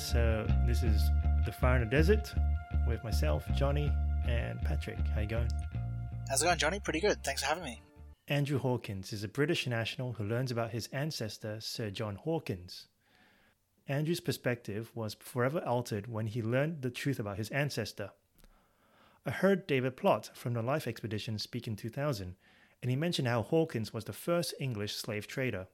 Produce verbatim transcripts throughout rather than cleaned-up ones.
So this is The Fire in the Desert with myself, Johnny, and Patrick. How you going? How's it going, Johnny? Pretty good. Thanks for having me. Andrew Hawkins is a British national who learns about his ancestor, Sir John Hawkins. Andrew's perspective was forever altered when he learned the truth about his ancestor. I heard David Plott from the Life Expedition speak in two thousand, and he mentioned how Hawkins was the first English slave trader.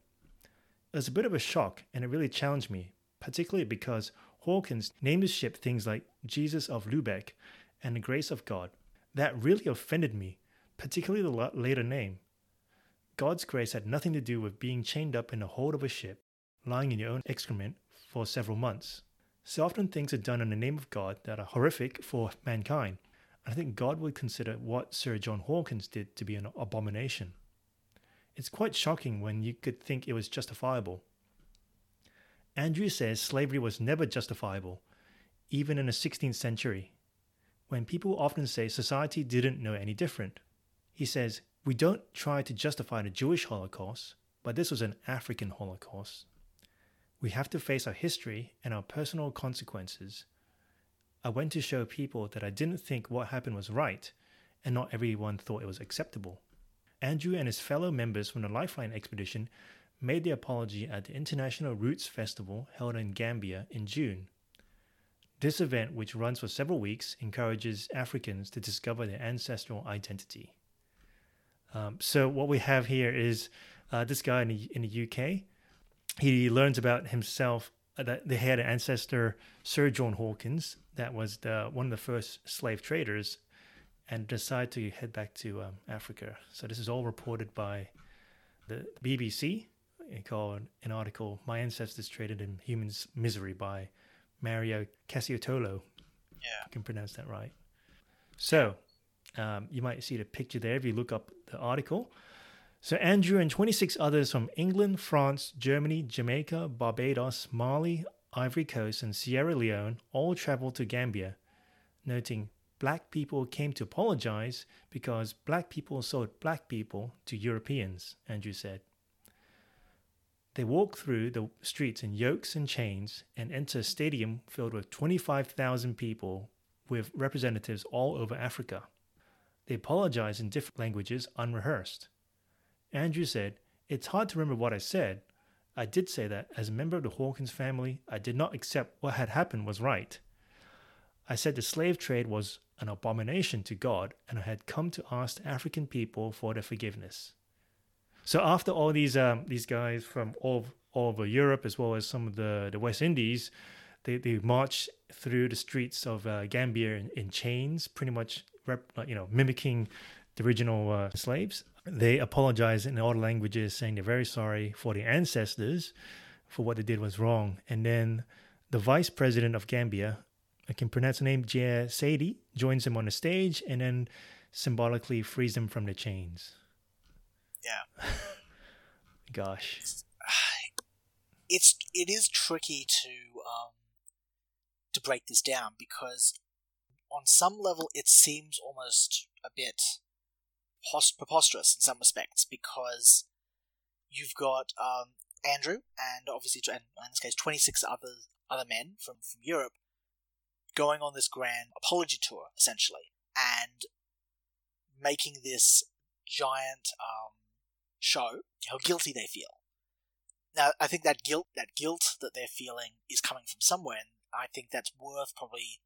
It was a bit of a shock, and it really challenged me, particularly because Hawkins named his ship things like Jesus of Lubeck and the Grace of God. That really offended me, particularly the later name. God's grace had nothing to do with being chained up in the hold of a ship, lying in your own excrement for several months. So often things are done in the name of God that are horrific for mankind. I think God would consider what Sir John Hawkins did to be an abomination. It's quite shocking when you could think it was justifiable. Andrew says slavery was never justifiable, even in the sixteenth century, when people often say society didn't know any different. He says, we don't try to justify the Jewish Holocaust, but this was an African Holocaust. We have to face our history and our personal consequences. I went to show people that I didn't think what happened was right, and not everyone thought it was acceptable. Andrew and his fellow members from the Lifeline Expedition made the apology at the International Roots Festival held in Gambia in June. This event, which runs for several weeks, encourages Africans to discover their ancestral identity. Um, so what we have here is uh, this guy in the, in the U K. He learns about himself that they had an ancestor, Sir John Hawkins, that was the, one of the first slave traders, and decide to head back to um, Africa. So this is all reported by the B B C. It called an article, "My Ancestors Traded in Humans' Misery" by Mario Cassiotolo. Yeah. You can pronounce that right. So um, you might see the picture there if you look up the article. So Andrew and twenty-six others from England, France, Germany, Jamaica, Barbados, Mali, Ivory Coast, and Sierra Leone all traveled to Gambia, noting black people came to apologize because black people sold black people to Europeans, Andrew said. They walked through the streets in yokes and chains and enter a stadium filled with twenty-five thousand people with representatives all over Africa. They apologized in different languages unrehearsed. Andrew said, "It's hard to remember what I said. I did say that, as a member of the Hawkins family, I did not accept what had happened was right. I said the slave trade was an abomination to God, and I had come to ask the African people for their forgiveness." So after all these um, these guys from all, all over Europe, as well as some of the, the West Indies, they, they marched through the streets of uh, Gambia in, in chains, pretty much rep, you know mimicking the original uh, slaves. They apologized in all the languages, saying they're very sorry for their ancestors, for what they did was wrong. And then the vice president of Gambia, I can pronounce the name, Jair Sadie, joins them on the stage and then symbolically frees them from the chains. Yeah. Gosh. It's, it is tricky to, um, to break this down, because on some level it seems almost a bit preposterous in some respects, because you've got um, Andrew and obviously, and in this case, twenty-six other other men from, from Europe going on this grand apology tour, essentially, and making this giant um, show how guilty they feel. Now, I think that guilt, that guilt that they're feeling is coming from somewhere, and I think that's worth probably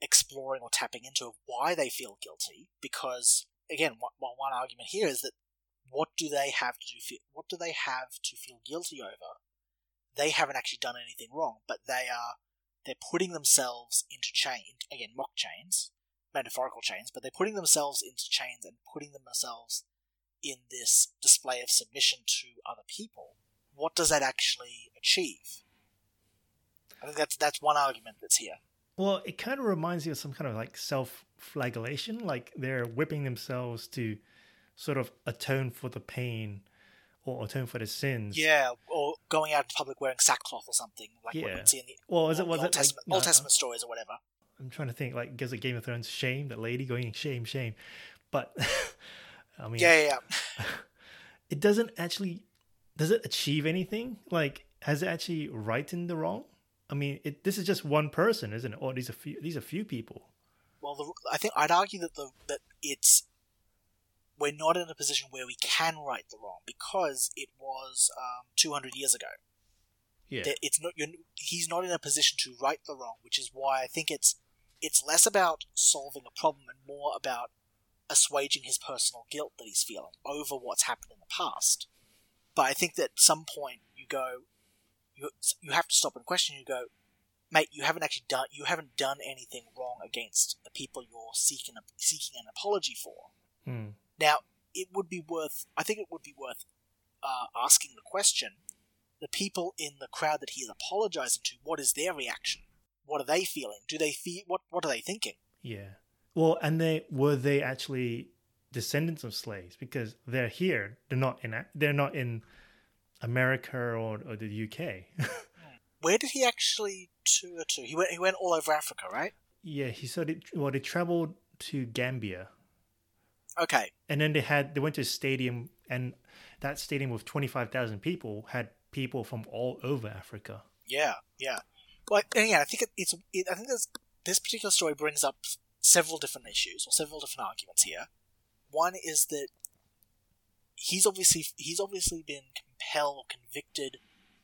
exploring or tapping into of why they feel guilty, because again, one, one argument here is that what do they have to do? Feel, what do they have to feel guilty over? They haven't actually done anything wrong, but they are they're putting themselves into chain again, mock chains, metaphorical chains, but they're putting themselves into chains and putting themselves in this display of submission to other people. What does that actually achieve? I think that's that's one argument that's here. Well, it kind of reminds you of some kind of like self-flagellation, like they're whipping themselves to sort of atone for the pain or atone for the sins. Yeah, or going out in public wearing sackcloth or something, like yeah. what you'd see in the well, is it, was Old, it, Testament, like, Old no, Testament stories or whatever. I'm trying to think, like, gives it Game of Thrones, shame, that lady going shame, shame. But, I mean... Yeah, yeah, yeah. It doesn't actually... Does it achieve anything? Like, has it actually righted the wrong? I mean, it, this is just one person, isn't it? Or these are few, these are few people. Well, the, I think I'd argue that the that it's we're not in a position where we can right the wrong because it was um, two hundred years ago. Yeah, that it's not. You're, he's not in a position to right the wrong, which is why I think it's it's less about solving a problem and more about assuaging his personal guilt that he's feeling over what's happened in the past. But I think that at some point you go, you you have to stop and question. You go, mate, you haven't actually done you haven't done anything wrong against the people you're seeking seeking an apology for. Hmm. Now it would be worth. I think it would be worth uh, asking the question: the people in the crowd that he is apologizing to, what is their reaction? What are they feeling? Do they feel what? What are they thinking? Yeah. Well, and they were they actually descendants of slaves, because they're here. They're not in. They're not in America or, or the U K. Where did he actually tour to? He went. He went all over Africa, right? Yeah. He said it. Well, they traveled to Gambia. Okay. And then they had. They went to a stadium, and that stadium with twenty-five thousand people had people from all over Africa. Yeah. Yeah. Well, and yeah. I think it, it's. It, I think this this particular story brings up several different issues or several different arguments here. One is that he's obviously he's obviously been compelled, convicted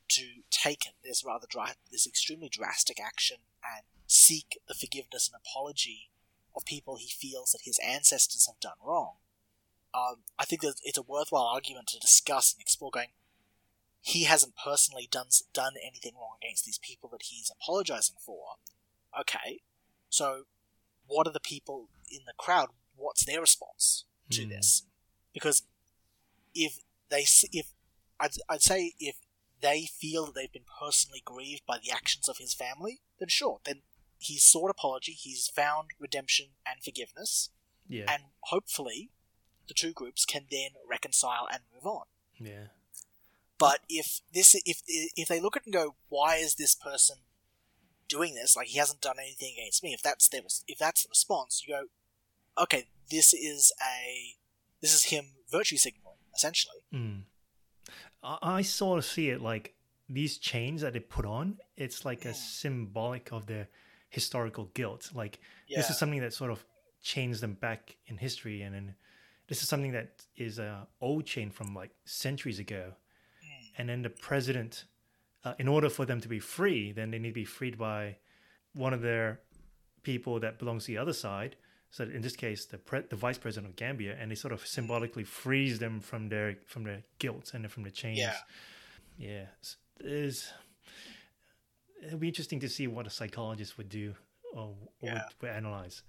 to take this rather dry, this extremely drastic action and seek the forgiveness and apology of people he feels that his ancestors have done wrong. Um, I think that it's a worthwhile argument to discuss and explore. Going, he hasn't personally done done anything wrong against these people that he's apologizing for. Okay, so what are the people in the crowd? What's their response to mm. this? Because if they, if I'd, I'd say if they feel that they've been personally grieved by the actions of his family, then sure, then he's sought apology, he's found redemption and forgiveness, yeah. And hopefully the two groups can then reconcile and move on. Yeah. But if this, if if they look at it and go, why is this person doing this? Like, he hasn't done anything against me. If that's their, if that's the response, you go, okay, this is a this is him virtue signaling, essentially. Mm. I sort of see it like these chains that they put on. It's like mm. a symbolic of their historical guilt. Like yeah. This is something that sort of chains them back in history, and then this is something that is a old chain from like centuries ago. Mm. And then the president, uh, in order for them to be free, then they need to be freed by one of their people that belongs to the other side. So in this case, the pre- the vice president of Gambia, and they sort of symbolically frees them from their from their guilt and from the chains. Yeah, yeah. So there's, it'll be interesting to see what a psychologist would do or, yeah. or would, would analyze.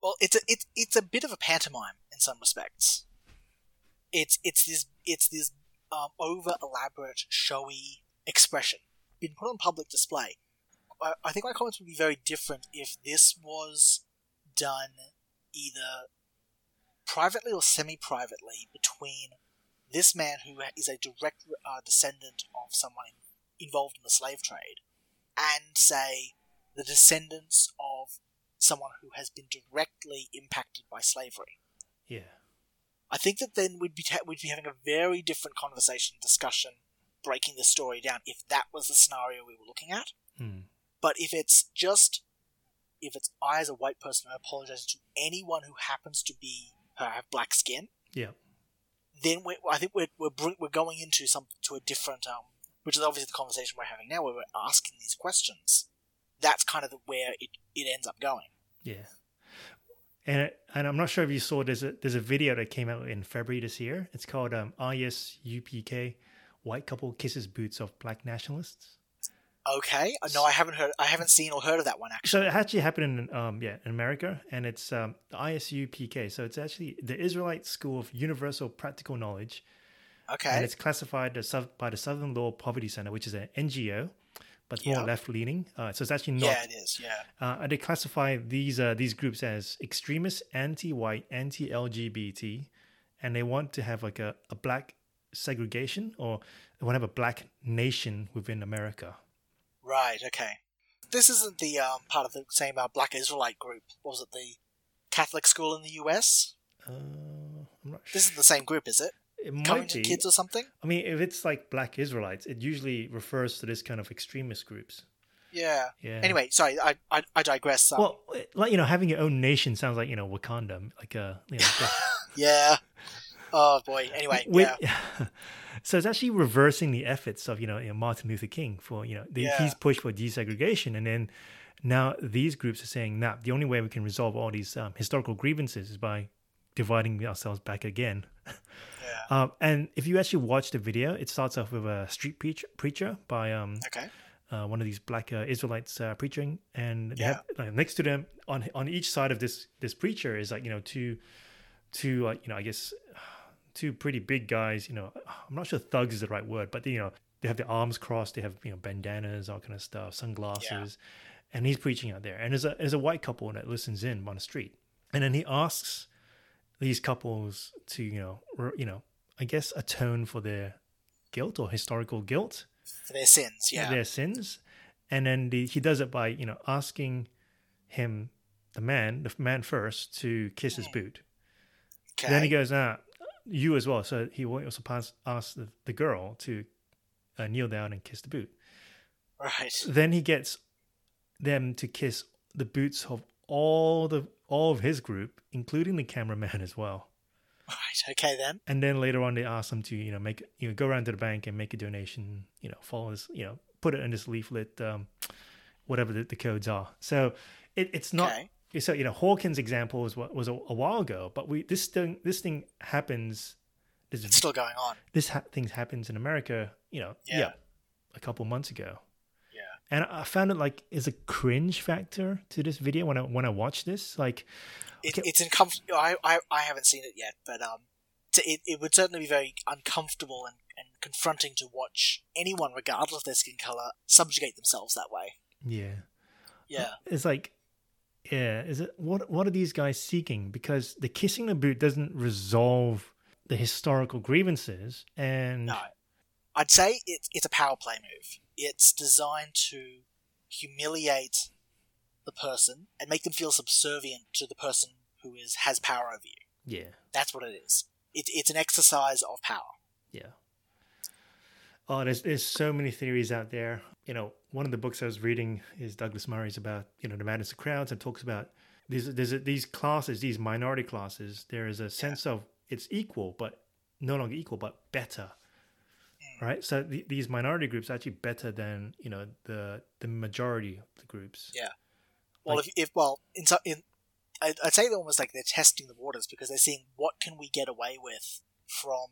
Well, it's a it's it's a bit of a pantomime in some respects. It's it's this it's this um, over elaborate, showy expression being put on public display. I, I think my comments would be very different if this was done either privately or semi-privately between this man who is a direct uh, descendant of someone involved in the slave trade and, say, the descendants of someone who has been directly impacted by slavery. Yeah. I think that then we'd be, ta- we'd be having a very different conversation, discussion, breaking the story down if that was the scenario we were looking at. Mm. But if it's just... if it's I as a white person apologizing to anyone who happens to be uh, have black skin, yeah, then we're, I think we're we're bring, we're going into some to a different um, which is obviously the conversation we're having now, where we're asking these questions. That's kind of the, where it, it ends up going. Yeah, and and I'm not sure if you saw there's a there's a video that came out in February this year. It's called um, I S U P K, White Couple Kisses Boots of Black Nationalists. Okay. No, I haven't heard. I haven't seen or heard of that one actually. So it actually happened in um, yeah, in America, and it's um, the I S U P K. So it's actually the Israelite School of Universal Practical Knowledge. Okay. And it's classified as, by the Southern Law Poverty Center, which is an N G O, but more yep. left leaning. Uh, so it's actually not. Yeah, it is. Yeah. Uh, they classify these uh, these groups as extremist, anti-white, anti-L G B T, and they want to have like a, a black segregation, or they want to have a black nation within America. Right, okay. This isn't the um, part of the same uh, Black Israelite group. What was it, the Catholic school in the U S? Uh, I'm not sure. This isn't the same group, is it? It might Coming be. To kids or something? I mean, if it's like Black Israelites, it usually refers to this kind of extremist groups. Yeah. yeah. Anyway, sorry, I I, I digress. Some. Well, like, you know, having your own nation sounds like, you know, Wakanda, like a you know, yeah. Oh boy. Anyway, With, yeah. So it's actually reversing the efforts of you know, you know Martin Luther King for you know the, yeah. he's pushed for desegregation, and then now these groups are saying, nah, the only way we can resolve all these um, historical grievances is by dividing ourselves back again. Yeah. Um, and if you actually watch the video, it starts off with a street preach- preacher by um. Okay. Uh, one of these black uh, Israelites uh, preaching, and they yeah. have, like, next to them on on each side of this this preacher is like you know two two like uh, you know I guess two pretty big guys. You know, I'm not sure "thugs" is the right word, but they, you know they have their arms crossed, they have you know bandanas, all kind of stuff, sunglasses, yeah. and he's preaching out there. And there's a there's a white couple that listens in on the street, and then he asks these couples to you know re- you know I guess atone for their guilt or historical guilt. For their sins, yeah. For their sins. And then the, he does it by, you know, asking him, the man, the man first, to kiss his boot. Okay. Then he goes, ah, you as well. So he also pass, asks the, the girl to uh, kneel down and kiss the boot. Right. Then he gets them to kiss the boots of all the all of his group, including the cameraman as well. Right, okay then. And then later on, they asked them to, you know, make you know, go around to the bank and make a donation. You know, follow this, you know, put it in this leaflet, um, whatever the, the codes are. So it, it's not. Okay. So you know, Hawkins' example was was a, a while ago, but we this thing this thing happens. This, it's still going on. This ha- thing happens in America. You know, yeah. yeah, a couple months ago. Yeah. And I found it like is a cringe factor to this video when I when I watch this like. It, okay. It's uncomfortable. I, I I haven't seen it yet, but um, to, it it would certainly be very uncomfortable and, and confronting to watch anyone, regardless of their skin color, subjugate themselves that way. Yeah, yeah. It's like, yeah. Is it what what are these guys seeking? Because the kissing the boot doesn't resolve the historical grievances, and no, I'd say it's it's a power play move. It's designed to humiliate the person and make them feel subservient to the person who is has power over you. Yeah, that's what it is. It, it's an exercise of power. Yeah. Oh, there's there's so many theories out there. You know, one of the books I was reading is Douglas Murray's about you know the madness of crowds, and talks about these there's a, these classes, these minority classes. There is a sense yeah. of it's equal, but no longer equal, but better. Mm. Right. So the, these minority groups are actually better than you know the the majority of the groups. Yeah. Well, like, if, if well, in, in I'd, I'd say they're almost like they're testing the waters because they're seeing what can we get away with from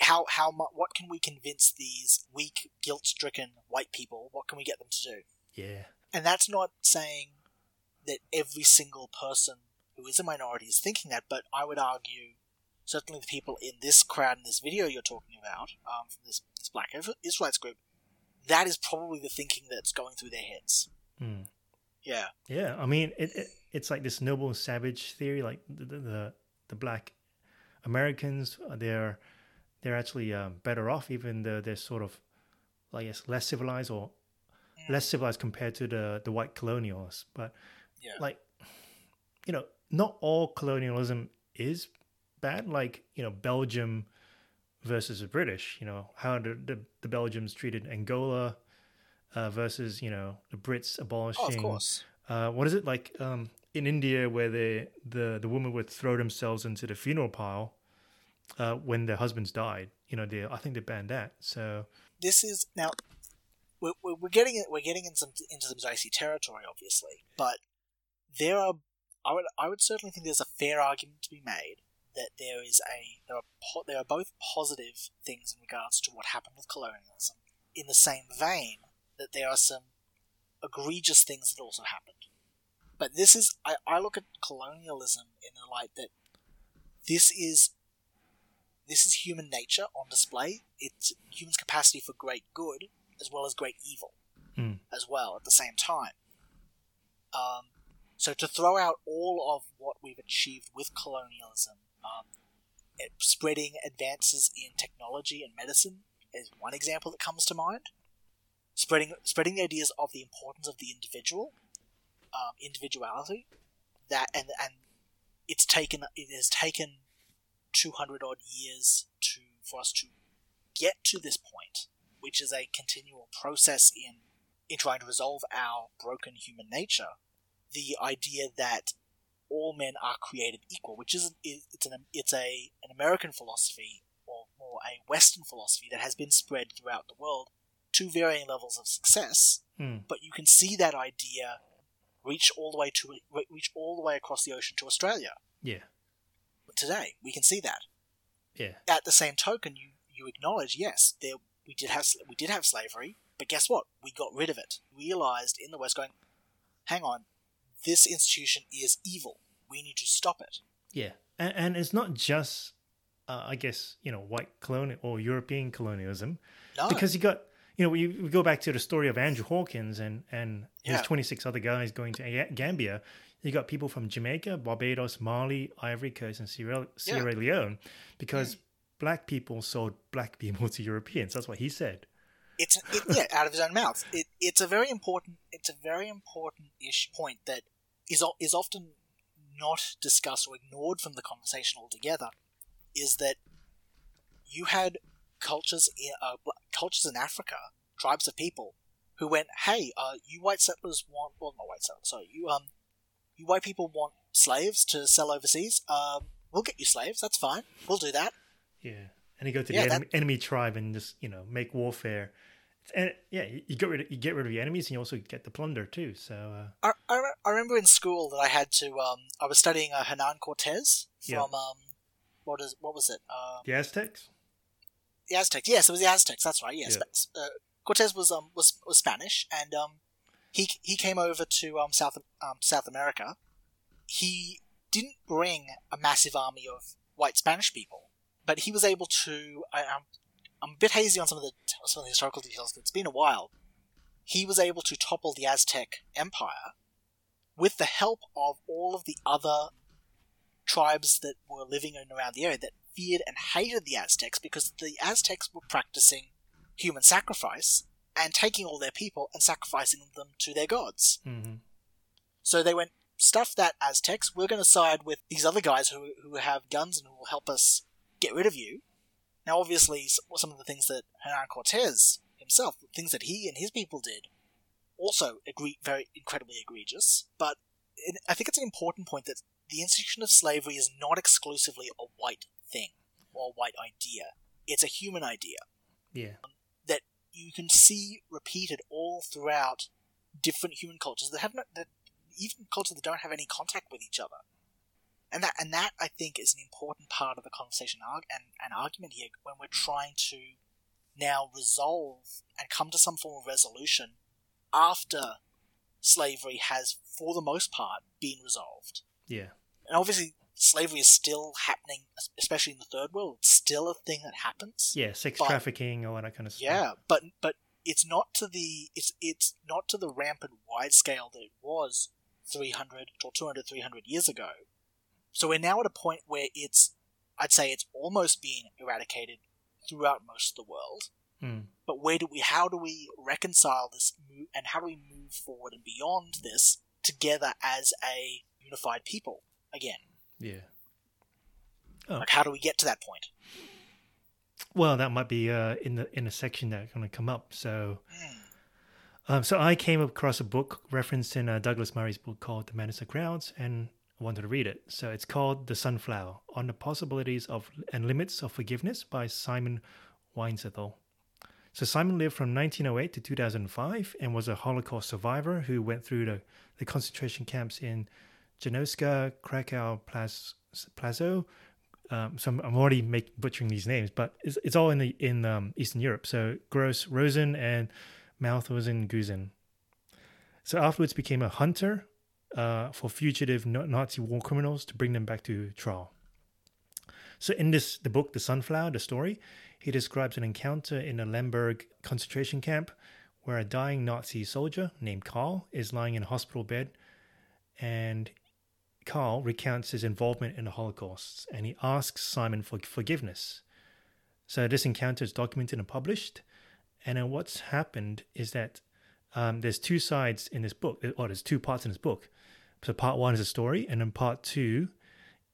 how how what can we convince these weak, guilt-stricken white people? What can we get them to do? Yeah, and that's not saying that every single person who is a minority is thinking that, but I would argue certainly the people in this crowd in this video you're talking about, um, from this, this Black Israelites group, that is probably the thinking that's going through their heads. Hmm. Yeah, yeah. I mean, it, it it's like this noble savage theory. Like the the, the black Americans, they're they're actually um, better off, even though they're sort of, I guess, less civilized or mm. less civilized compared to the the white colonials. But yeah. like, you know, not all colonialism is bad. Like you know, Belgium versus the British. You know how the the, the Belgians treated Angola. Uh, versus, you know, the Brits abolishing. Oh, of course. Uh, what is it like um, in India where they, the the women would throw themselves into the funeral pile uh, when their husbands died? You know, they I think they banned that. So this is now we're we're getting we're getting in some into some dicey territory, obviously. But there are I would I would certainly think there's a fair argument to be made that there is a there are po- there are both positive things in regards to what happened with colonialism. In the same vein, that there are some egregious things that also happened. But this is, I, I look at colonialism in the light that this is this is human nature on display. It's human's capacity for great good as well as great evil mm. as well at the same time. Um, so to throw out all of what we've achieved with colonialism, um, it, spreading advances in technology and medicine is one example that comes to mind. Spreading spreading the ideas of the importance of the individual, um, individuality, that and and it's taken it has taken two hundred odd years to for us to get to this point, which is a continual process in in trying to resolve our broken human nature, the idea that all men are created equal, which is it's an it's a an American philosophy or more a Western philosophy that has been spread throughout the world to varying levels of success. Mm. But you can see that idea reach all the way to reach all the way across the ocean to Australia. Yeah. But today we can see that. Yeah. At the same token, you, you acknowledge yes, there we did have we did have slavery, but guess what? We got rid of it. Realized in the West, going, hang on. This institution is evil. We need to stop it. Yeah, and, and it's not just, uh, I guess, you know, white colonial or European colonialism, no. Because you got, you know, we, we go back to the story of Andrew Hawkins and and his yeah. twenty-six other guys going to Gambia. You got people from Jamaica, Barbados, Mali, Ivory Coast, and Sierra, Sierra yeah. Leone, because yeah. black people sold black people to Europeans. That's what he said. It's it, yeah, out of his own mouth. It, it's a very important. It's a very important ish point that is is often not discussed or ignored from the conversation altogether. Is that you had cultures in, uh, cultures in Africa, tribes of people who went, "Hey, uh, you white settlers want well, not white settlers. Sorry, you um, you white people want slaves to sell overseas. Um, we'll get you slaves. That's fine. We'll do that." Yeah, and you go to yeah, the en- that... enemy tribe and just you know make warfare. And yeah, you get rid of, you get rid of your enemies, and you also get the plunder too. So uh... I, I I remember in school that I had to um I was studying uh, Hernan Cortes from yeah. um what is what was it um, the Aztecs the Aztecs yes it was the Aztecs that's right yes yeah. Sp- uh, Cortes was um was, was Spanish and um he he came over to um South um South America. He didn't bring a massive army of white Spanish people, but he was able to I, um. I'm a bit hazy on some of the some of the historical details, but it's been a while. He was able to topple the Aztec Empire with the help of all of the other tribes that were living in and around the area that feared and hated the Aztecs because the Aztecs were practicing human sacrifice and taking all their people and sacrificing them to their gods. Mm-hmm. So they went, stuff that, Aztecs. We're going to side with these other guys who who have guns and who will help us get rid of you. Now, obviously, some of the things that Hernan Cortes himself, things that he and his people did, also agree, very incredibly egregious, but it, I think it's an important point that the institution of slavery is not exclusively a white thing or a white idea. It's a human idea. Yeah. Um, that you can see repeated all throughout different human cultures that have not, that even cultures that don't have any contact with each other. And that, and that I think, is an important part of the conversation and an argument here when we're trying to now resolve and come to some form of resolution after slavery has, for the most part, been resolved. Yeah. And obviously, slavery is still happening, especially in the third world. It's still a thing that happens. Yeah, sex but, trafficking or that kind of stuff. Yeah, but but it's not to the it's it's not to the rampant wide scale that it was three hundred or two hundred, three hundred years ago. So we're now at a point where it's, I'd say it's almost been eradicated throughout most of the world. Mm. But where do we, how do we reconcile this and how do we move forward and beyond this together as a unified people again? Yeah. Oh. Like, how do we get to that point? Well, that might be uh, in the in a section that's going to come up. So, mm. um, so I came across a book referenced in uh, Douglas Murray's book called The Madness of Crowds, and wanted to read it. So it's called The Sunflower, On the Possibilities of and Limits of Forgiveness by Simon Wiesenthal. So Simon lived from nineteen oh eight to two thousand five and was a Holocaust survivor who went through the, the concentration camps in Janoska, Krakow, Plaz, Plazo. Um, so I'm, I'm already make, butchering these names, but it's, it's all in the in um, Eastern Europe. So Gross Rosen and Mauthausen-Gusen. So afterwards became a hunter, Uh, for fugitive Nazi war criminals to bring them back to trial. So in this, the book, The Sunflower, the story, he describes an encounter in a Lemberg concentration camp where a dying Nazi soldier named Karl is lying in a hospital bed, and Karl recounts his involvement in the Holocaust, and he asks Simon for forgiveness. So this encounter is documented and published, and then what's happened is that um, there's two sides in this book, or there's two parts in this book. So part one is a story, and then part two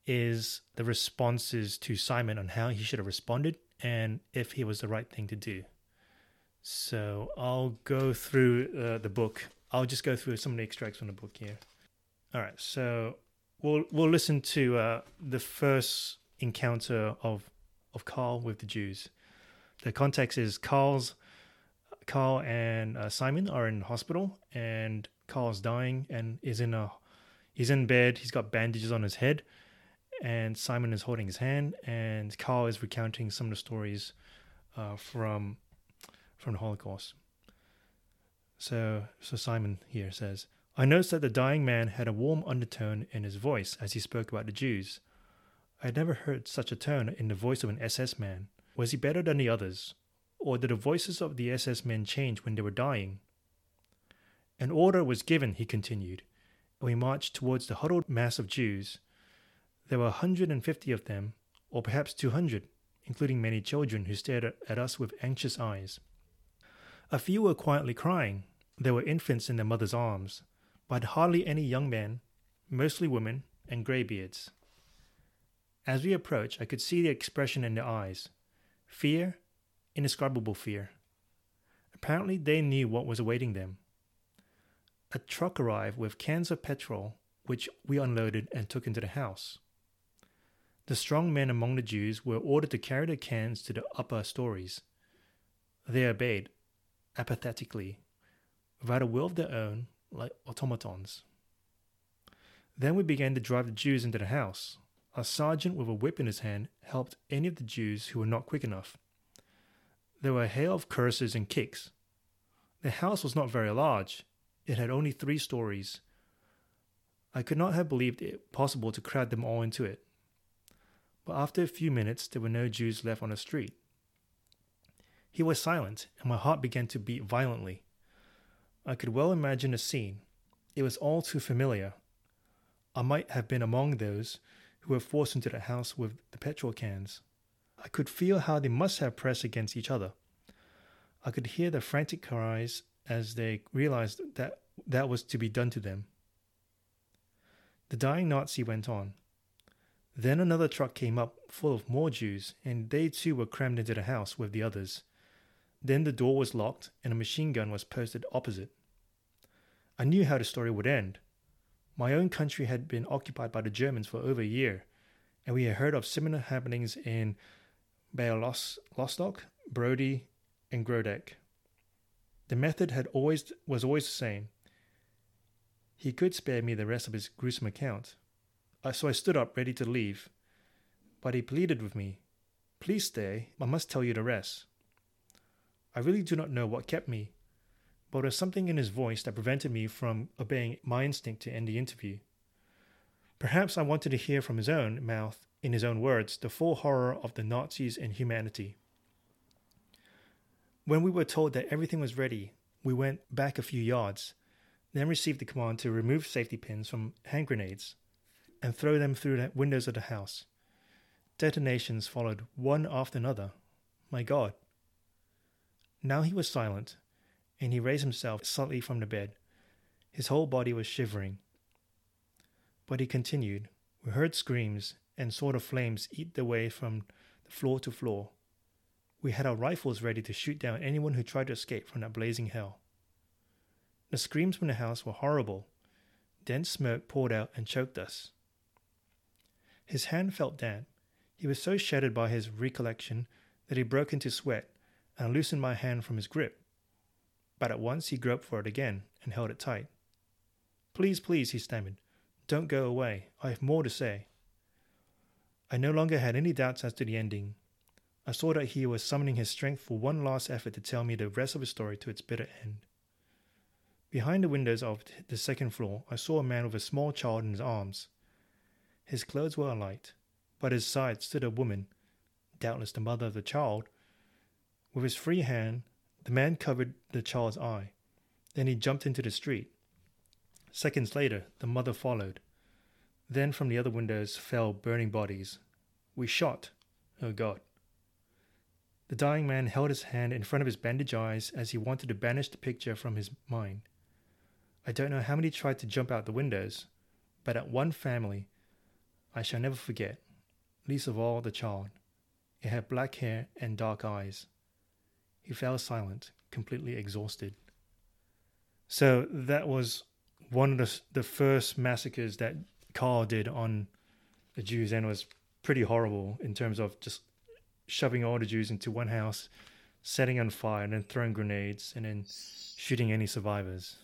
is the responses to Simon on how he should have responded and if he was the right thing to do. So I'll go through uh, the book. I'll just go through some of the extracts from the book here. All right, so we'll we'll listen to uh, the first encounter of of Karl with the Jews. The context is Karl's Karl and uh, Simon are in hospital, and Karl's dying and is in a he's in bed. He's got bandages on his head, and Simon is holding his hand, and Karl is recounting some of the stories uh, from from the Holocaust. So, so Simon here says, "I noticed that the dying man had a warm undertone in his voice as he spoke about the Jews. I had never heard such a tone in the voice of an S S man. Was he better than the others? Or did the voices of the S S men change when they were dying? An order was given," he continued, "and we marched towards the huddled mass of Jews. There were one hundred fifty of them, or perhaps two hundred, including many children who stared at us with anxious eyes. A few were quietly crying. There were infants in their mother's arms, but hardly any young men, mostly women and greybeards. As we approached, I could see the expression in their eyes. Fear, indescribable fear. Apparently they knew what was awaiting them. A truck arrived with cans of petrol, which we unloaded and took into the house. The strong men among the Jews were ordered to carry the cans to the upper stories. They obeyed, apathetically, without a will of their own, like automatons. Then we began to drive the Jews into the house. A sergeant with a whip in his hand helped any of the Jews who were not quick enough. There were a hail of curses and kicks. The house was not very large. It had only three stories. I could not have believed it possible to crowd them all into it. But after a few minutes, there were no Jews left on the street. He was silent, and my heart began to beat violently. I could well imagine the scene. It was all too familiar. I might have been among those who were forced into the house with the petrol cans. I could feel how they must have pressed against each other. I could hear the frantic cries as they realized that that was to be done to them." The dying Nazi went on. "Then another truck came up full of more Jews, and they too were crammed into the house with the others. Then the door was locked, and a machine gun was posted opposite. I knew how the story would end. My own country had been occupied by the Germans for over a year, and we had heard of similar happenings in Białystok, Brody, and Grodek. The method had always was always the same. He could spare me the rest of his gruesome account. So I stood up, ready to leave. But he pleaded with me. 'Please stay. I must tell you the rest.' I really do not know what kept me, but there was something in his voice that prevented me from obeying my instinct to end the interview. Perhaps I wanted to hear from his own mouth, in his own words, the full horror of the Nazis and humanity. When we were told that everything was ready, we went back a few yards, then received the command to remove safety pins from hand grenades and throw them through the windows of the house. Detonations followed one after another. My God." Now he was silent, and he raised himself slightly from the bed. His whole body was shivering. But he continued. "We heard screams and saw the flames eat their way from the floor to floor. We had our rifles ready to shoot down anyone who tried to escape from that blazing hell. The screams from the house were horrible. Dense smoke poured out and choked us." His hand felt damp. He was so shattered by his recollection that he broke into sweat, and I loosened my hand from his grip. But at once he groped for it again and held it tight. "Please, please," he stammered. "Don't go away. I have more to say." I no longer had any doubts as to the ending. I saw that he was summoning his strength for one last effort to tell me the rest of his story to its bitter end. Behind the windows of the second floor, I saw a man with a small child in his arms. His clothes were alight, but at his side stood a woman, doubtless the mother of the child. With his free hand, the man covered the child's eye. Then he jumped into the street. Seconds later, the mother followed. Then from the other windows fell burning bodies. We shot. Oh God. The dying man held his hand in front of his bandaged eyes as he wanted to banish the picture from his mind. I don't know how many tried to jump out the windows, but at one family, I shall never forget, least of all the child. It had black hair and dark eyes. He fell silent, completely exhausted. So that was one of the, the first massacres that Karl did on the Jews, and was pretty horrible in terms of just shoving all the Jews into one house, setting on fire, and then throwing grenades, and then shooting any survivors.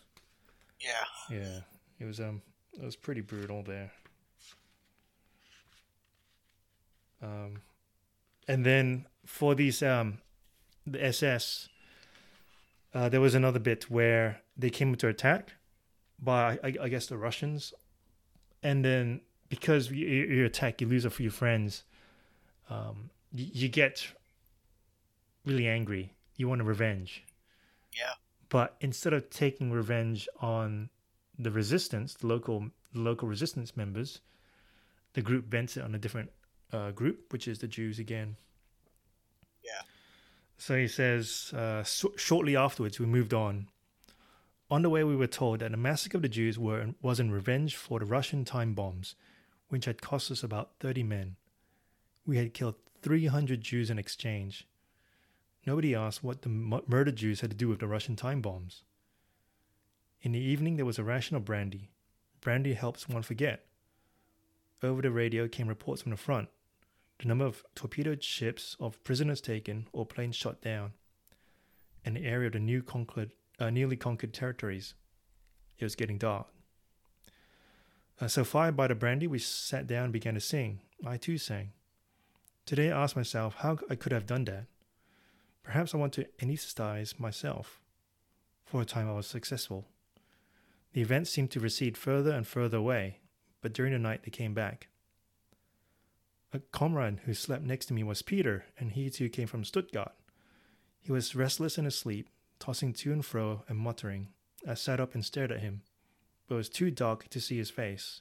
Yeah. Yeah. It was um it was pretty brutal there. Um, and then for these um the S S, uh, there was another bit where they came into attack by I, I guess the Russians, and then because you, you attack, you lose a few friends. Um, you, you get really angry. You want a revenge. Yeah. But instead of taking revenge on the resistance, the local local resistance members, the group vents it on a different uh, group, which is the Jews again. Yeah. So he says, uh, so- shortly afterwards, we moved on. On the way, we were told that the massacre of the Jews were, was in revenge for the Russian time bombs, which had cost us about thirty men. We had killed three hundred Jews in exchange. Nobody asked what the m- murdered Jews had to do with the Russian time bombs. In the evening, there was a ration of brandy. Brandy helps one forget. Over the radio came reports from the front. The number of torpedoed ships of prisoners taken or planes shot down. And the area of the new conquered, uh, newly conquered territories. It was getting dark. Uh, so fired by the brandy, we sat down and began to sing. I too sang. Today I asked myself how I could have done that. Perhaps I want to anesthetize myself. For a time I was successful. The events seemed to recede further and further away, but during the night they came back. A comrade who slept next to me was Peter, and he too came from Stuttgart. He was restless in his sleep, tossing to and fro and muttering. I sat up and stared at him, but it was too dark to see his face,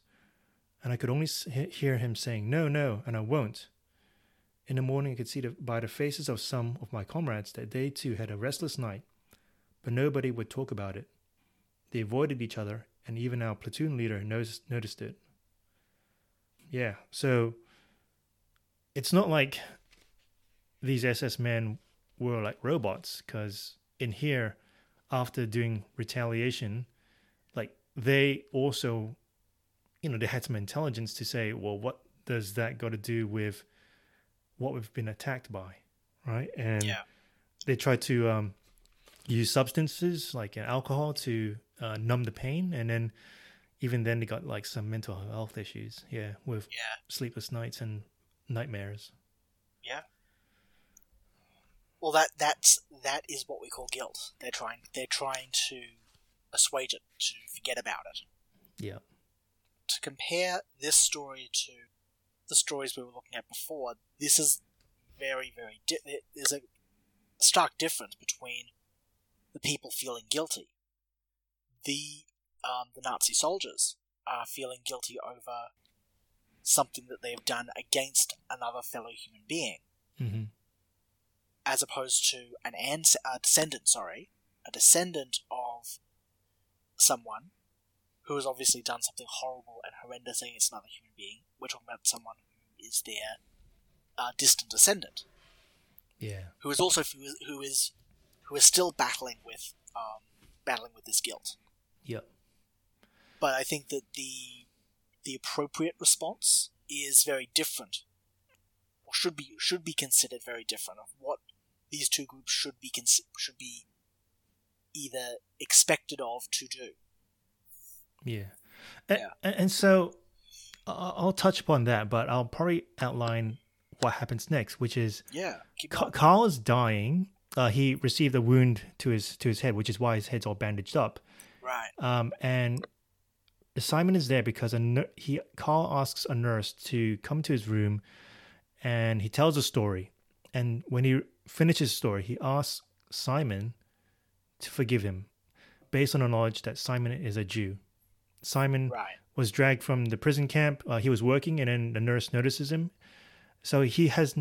and I could only hear him saying, "No, no, and I won't." In the morning I could see the, by the faces of some of my comrades that they too had a restless night, but nobody would talk about it. They avoided each other, and even our platoon leader noticed, noticed it. Yeah, so it's not like these S S men were like robots, because in here, after doing retaliation, like they also, you know, they had some intelligence to say, well, what does that got to do with what we've been attacked by, right? And yeah. They tried to um, use substances like alcohol to uh, numb the pain, and then even then they got like some mental health issues, yeah, with yeah. sleepless nights and nightmares. Yeah. Well, that that's that is what we call guilt. They're trying they're trying to assuage it, to forget about it. Yeah. To compare this story to the stories we were looking at before, this is very, very di- there's a stark difference between the people feeling guilty. The um, the Nazi soldiers are feeling guilty over something that they've done against another fellow human being, mm-hmm. as opposed to an ans- a descendant, sorry, a descendant of someone who has obviously done something horrible and horrendous against another human being. We're talking about someone who is their uh, distant descendant, yeah, who is also who is who is still battling with um, battling with this guilt. Yep. But I think that the the appropriate response is very different, or should be should be considered very different. Of what these two groups should be cons- should be either expected of to do. Yeah, and, yeah. and so. I'll touch upon that, but I'll probably outline what happens next, which is yeah, Karl is dying. Uh, he received a wound to his to his head, which is why his head's all bandaged up. Right. Um, and Simon is there because a ner- he Karl asks a nurse to come to his room, and he tells a story. And when he finishes the story, he asks Simon to forgive him, based on the knowledge that Simon is a Jew. Simon. Right. Was dragged from the prison camp. Uh, he was working, and then the nurse notices him. So he has,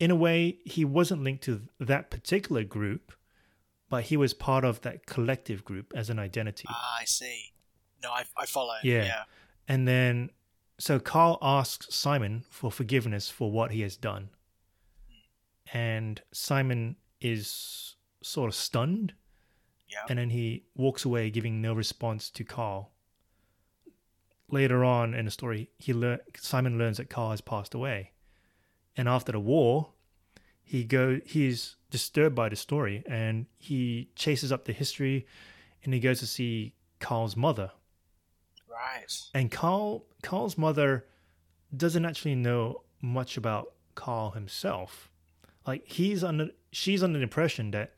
in a way, he wasn't linked to that particular group, but he was part of that collective group as an identity. Ah, I see. No, I, I follow. Yeah. yeah. And then, so Karl asks Simon for forgiveness for what he has done. And Simon is sort of stunned. Yeah. And then he walks away, giving no response to Karl. Later on in the story, he lear- Simon learns that Karl has passed away. And after the war, he go he's disturbed by the story, and he chases up the history, and he goes to see Karl's mother. Right. And Karl Karl's mother doesn't actually know much about Karl himself. Like he's under she's under the impression that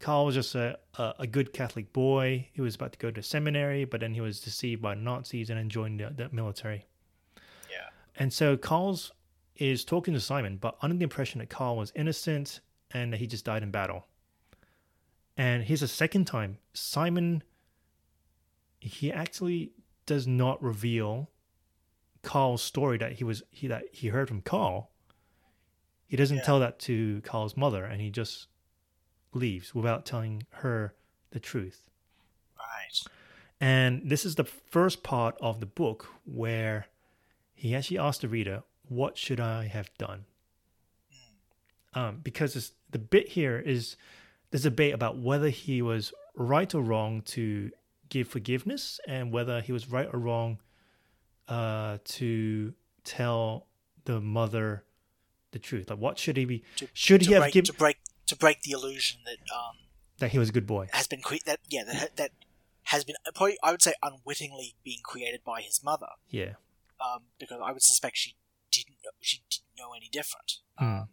Karl was just a, a, a good Catholic boy. He was about to go to seminary, but then he was deceived by Nazis and then joined the, the military. Yeah. And so Karl's is talking to Simon, but under the impression that Karl was innocent and that he just died in battle. And here's the second time. Simon, he actually does not reveal Karl's story that he was he that he heard from Karl. He doesn't yeah. tell that to Karl's mother, and he just leaves without telling her the truth. Right. And this is the first part of the book where he actually asks the reader, "What should I have done?" Mm. Um, because it's, the bit here is there's a debate about whether he was right or wrong to give forgiveness, and whether he was right or wrong uh, to tell the mother the truth. Like, what should he be? To, should to he break, have given to break to break the illusion that um, that he was a good boy has been cre- that yeah that that has been probably I would say unwittingly being created by his mother. Yeah, um, because I would suspect she didn't know, she didn't know any different. Mm. Um,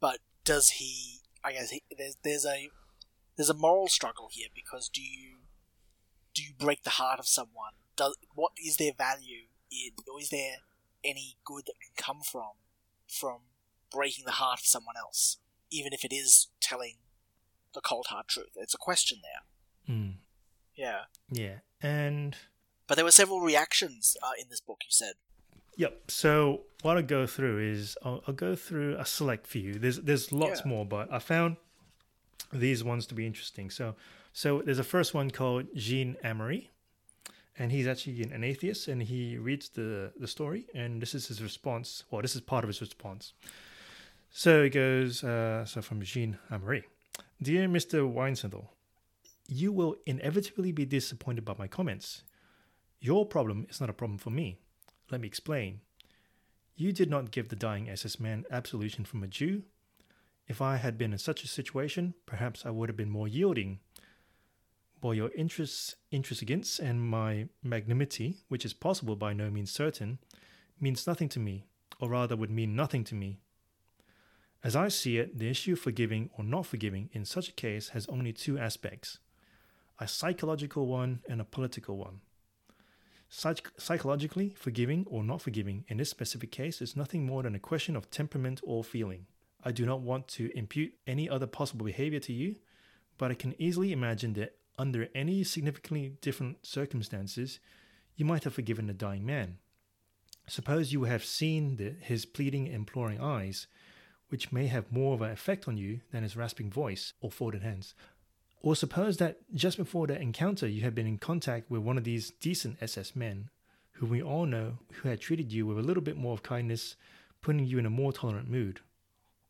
but does he? I guess he, there's there's a there's a moral struggle here, because do you do you break the heart of someone? Does what is their value in, or is there any good that can come from from breaking the heart of someone else, even if it is telling the cold hard truth? It's a question there. Mm. Yeah. Yeah, and but there were several reactions uh, in this book. You said. Yep. So what I'll go through is I'll, I'll go through a select few. There's there's lots yeah. more, but I found these ones to be interesting. So so there's a first one called Jean Améry, and he's actually an atheist, and he reads the, the story, and this is his response. Well, this is part of his response. So it goes, uh, so from Jean Améry. Dear Mister Wiesenthal, you will inevitably be disappointed by my comments. Your problem is not a problem for me. Let me explain. You did not give the dying S S man absolution from a Jew. If I had been in such a situation, perhaps I would have been more yielding. But your interests, intransigence and my magnanimity, which is possible by no means certain, means nothing to me, or rather would mean nothing to me. As I see it, the issue of forgiving or not forgiving in such a case has only two aspects, a psychological one and a political one. Psych- psychologically, forgiving or not forgiving in this specific case is nothing more than a question of temperament or feeling. I do not want to impute any other possible behavior to you, but I can easily imagine that under any significantly different circumstances, you might have forgiven the dying man. Suppose you have seen the, his pleading, imploring eyes, which may have more of an effect on you than his rasping voice or folded hands. Or suppose that just before that encounter you had been in contact with one of these decent S S men, who we all know, who had treated you with a little bit more of kindness, putting you in a more tolerant mood.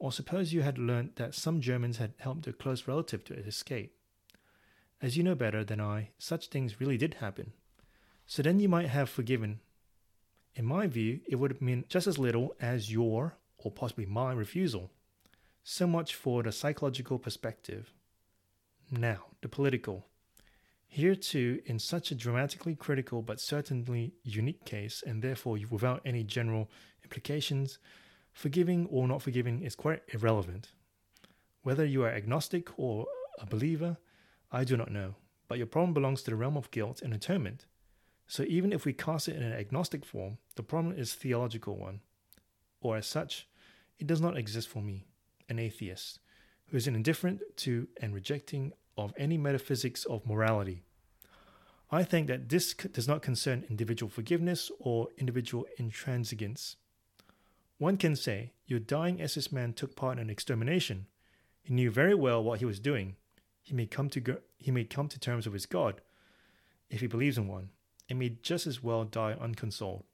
Or suppose you had learnt that some Germans had helped a close relative to escape. As you know better than I, such things really did happen. So then you might have forgiven. In my view, it would have meant just as little as your, or possibly my, refusal. So much for the psychological perspective. Now, the political. Here too, in such a dramatically critical but certainly unique case, and therefore without any general implications, forgiving or not forgiving is quite irrelevant. Whether you are agnostic or a believer, I do not know, but your problem belongs to the realm of guilt and atonement. So even if we cast it in an agnostic form, the problem is a theological one, or as such, it does not exist for me, an atheist, who is indifferent to and rejecting of any metaphysics of morality. I think that this does not concern individual forgiveness or individual intransigence. One can say, your dying S S man took part in extermination. He knew very well what he was doing. He may come to go- he may come to terms with his God, if he believes in one, and may just as well die unconsoled.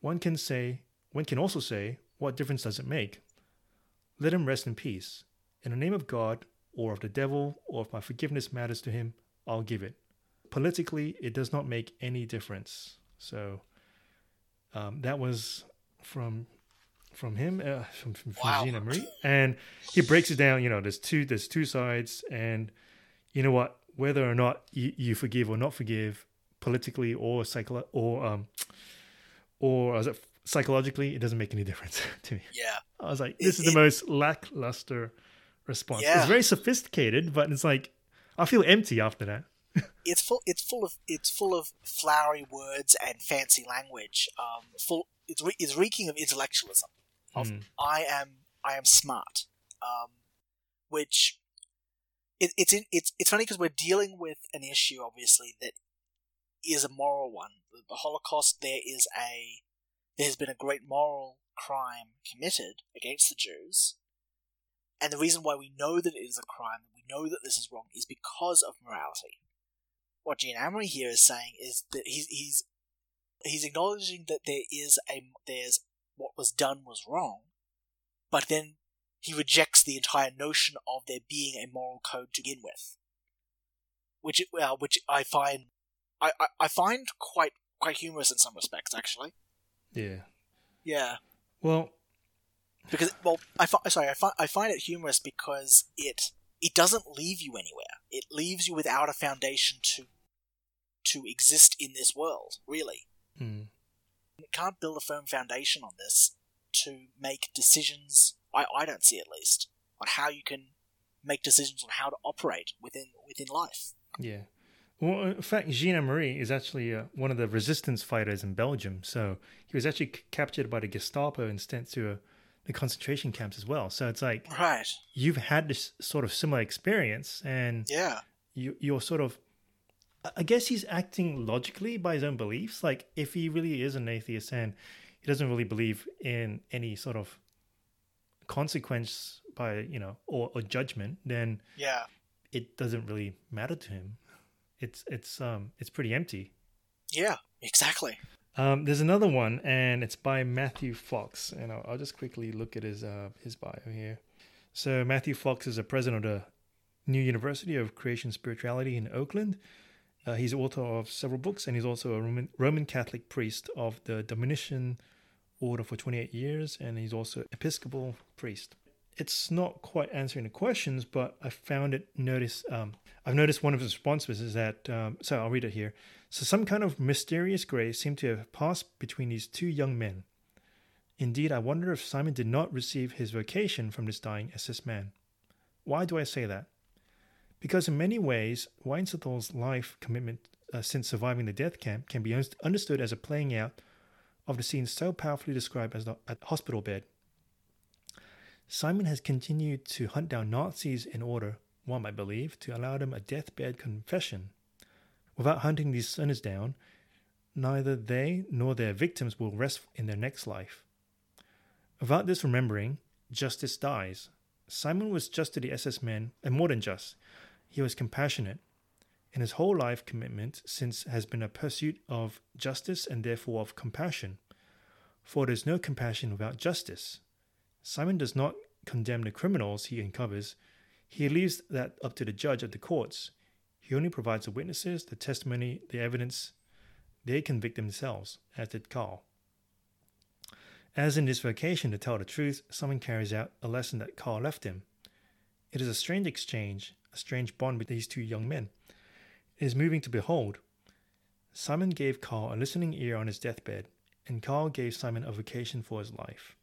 One can say, one can also say, what difference does it make? Let him rest in peace. In the name of God, or of the devil, or if my forgiveness matters to him, I'll give it. Politically, it does not make any difference. So um, that was from from him, uh, from, from, from wow. Jean Améry. And he breaks it down, you know, there's two there's two sides, and you know what, whether or not you, you forgive or not forgive, politically or psycho- or um or as a psychologically, it doesn't make any difference to me. Yeah. I was like, this it, is the it, most lackluster response. Yeah. It's very sophisticated, but it's like, I feel empty after that. it's full it's full of it's full of flowery words and fancy language. Um full it's, re, it's reeking of intellectualism. Of mm. I am I am smart. Um which it, it's in, it's it's funny because we're dealing with an issue obviously that is a moral one. The, the Holocaust, there is a there has been a great moral crime committed against the Jews, and the reason why we know that it is a crime, we know that this is wrong, is because of morality. What Jean Améry here is saying is that he's he's he's acknowledging that there is a there's what was done was wrong, but then he rejects the entire notion of there being a moral code to begin with, which uh, which I find. I, I find quite quite humorous in some respects, actually. Yeah. Yeah. Well, because well, I fi- sorry, I, fi- I find it humorous because it it doesn't leave you anywhere. It leaves you without a foundation to to exist in this world, really. Mm. You can't build a firm foundation on this to make decisions. I, I don't see, at least, on how you can make decisions on how to operate within within life. Yeah. Well, in fact, Jean Améry is actually uh, one of the resistance fighters in Belgium. So he was actually c- captured by the Gestapo and sent to a, the concentration camps as well. So it's like, right, you've had this sort of similar experience, and yeah, you, you're sort of, I guess he's acting logically by his own beliefs. Like, if he really is an atheist and he doesn't really believe in any sort of consequence by, you know, or, or judgment, then yeah, it doesn't really matter to him. It's it's um it's pretty empty. Yeah, exactly. Um, there's another one, and it's by Matthew Fox, and I'll, I'll just quickly look at his uh his bio here. So Matthew Fox is a president of the New University of Creation Spirituality in Oakland. Uh, he's author of several books, and he's also a Roman, Roman Catholic priest of the Dominican order for twenty-eight years, and he's also Episcopal priest. It's not quite answering the questions, but I found it notice. Um, I've noticed one of his responses is that, um, so I'll read it here. So some kind of mysterious grace seemed to have passed between these two young men. Indeed, I wonder if Simon did not receive his vocation from this dying S S man. Why do I say that? Because in many ways, Wiesenthal's life commitment uh, since surviving the death camp can be un- understood as a playing out of the scene so powerfully described as the hospital bed. Simon has continued to hunt down Nazis in order, one might believe, to allow them a deathbed confession. Without hunting these sinners down, neither they nor their victims will rest in their next life. Without this remembering, justice dies. Simon was just to the S S men, and more than just. He was compassionate, and his whole life commitment since has been a pursuit of justice and therefore of compassion. For there is no compassion without justice. Simon does not condemn the criminals he uncovers. He leaves that up to the judge of the courts. He only provides the witnesses, the testimony, the evidence. They convict themselves, as did Karl. As in this vocation to tell the truth, Simon carries out a lesson that Karl left him. It is a strange exchange, a strange bond with these two young men. It is moving to behold. Simon gave Karl a listening ear on his deathbed, and Karl gave Simon a vocation for his life.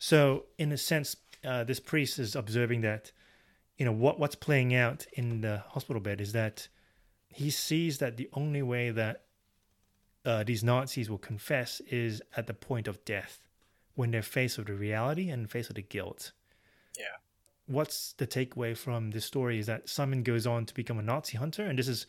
So, in a sense, uh, this priest is observing that, you know, what, what's playing out in the hospital bed is that he sees that the only way that uh, these Nazis will confess is at the point of death, when they're faced with the reality and faced with the guilt. Yeah. What's the takeaway from this story is that Simon goes on to become a Nazi hunter, and this is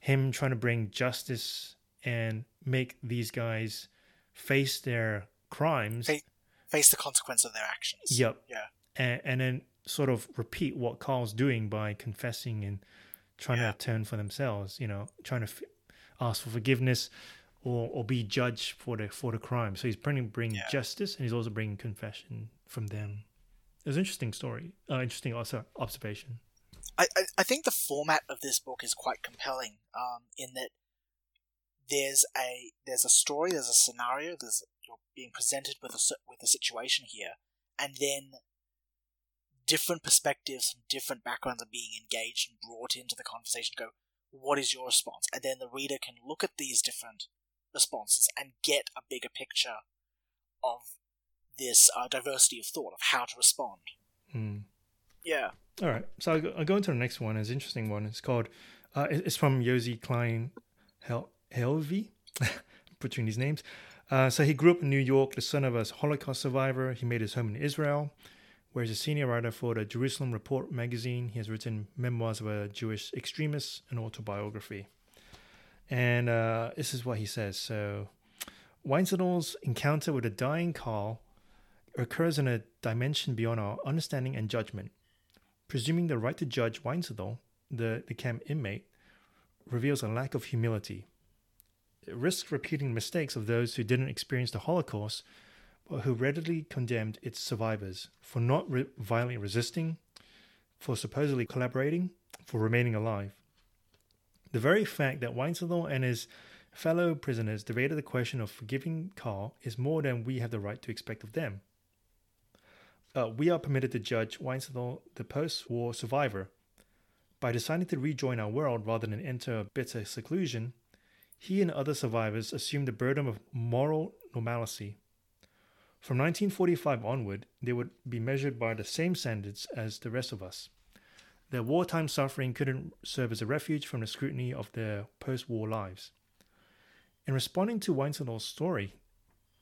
him trying to bring justice and make these guys face their crimes. Hey. Face the consequence of their actions. Yep. Yeah. And, and then sort of repeat what Karl's doing by confessing and trying yeah. to turn for themselves, you know, trying to f- ask for forgiveness or, or be judged for the for the crime. So he's bringing, bringing yeah. justice, and he's also bringing confession from them. It was an interesting story, uh, interesting also observation. I, I, I think the format of this book is quite compelling, um, in that there's a there's a story, there's a scenario, there's you're being presented with a with a situation here, and then different perspectives from different backgrounds are being engaged and brought into the conversation to go, what is your response? And then the reader can look at these different responses and get a bigger picture of this uh, diversity of thought, of how to respond. Hmm. Yeah. All right. So I go, I go into the next one. It's an interesting one. It's called, uh, it's from Yosi Klein Hel- Helvi, between these names. Uh, so he grew up in New York, the son of a Holocaust survivor. He made his home in Israel, where he's a senior writer for the Jerusalem Report magazine. He has written memoirs of a Jewish extremist and autobiography. And uh, this is what he says. So Wiesenthal's encounter with a dying Karl occurs in a dimension beyond our understanding and judgment. Presuming the right to judge Wiesenthal, the, the camp inmate, reveals a lack of humility. It risks repeating mistakes of those who didn't experience the Holocaust, but who readily condemned its survivors for not re- violently resisting, for supposedly collaborating, for remaining alive. The very fact that Wiesenthal and his fellow prisoners debated the question of forgiving Karl is more than we have the right to expect of them. Uh, we are permitted to judge Wiesenthal, the post-war survivor. By deciding to rejoin our world rather than enter a bitter seclusion, he and other survivors assumed the burden of moral normalcy. From nineteen forty-five onward, they would be measured by the same standards as the rest of us. Their wartime suffering couldn't serve as a refuge from the scrutiny of their post-war lives. In responding to Wiesenthal's story,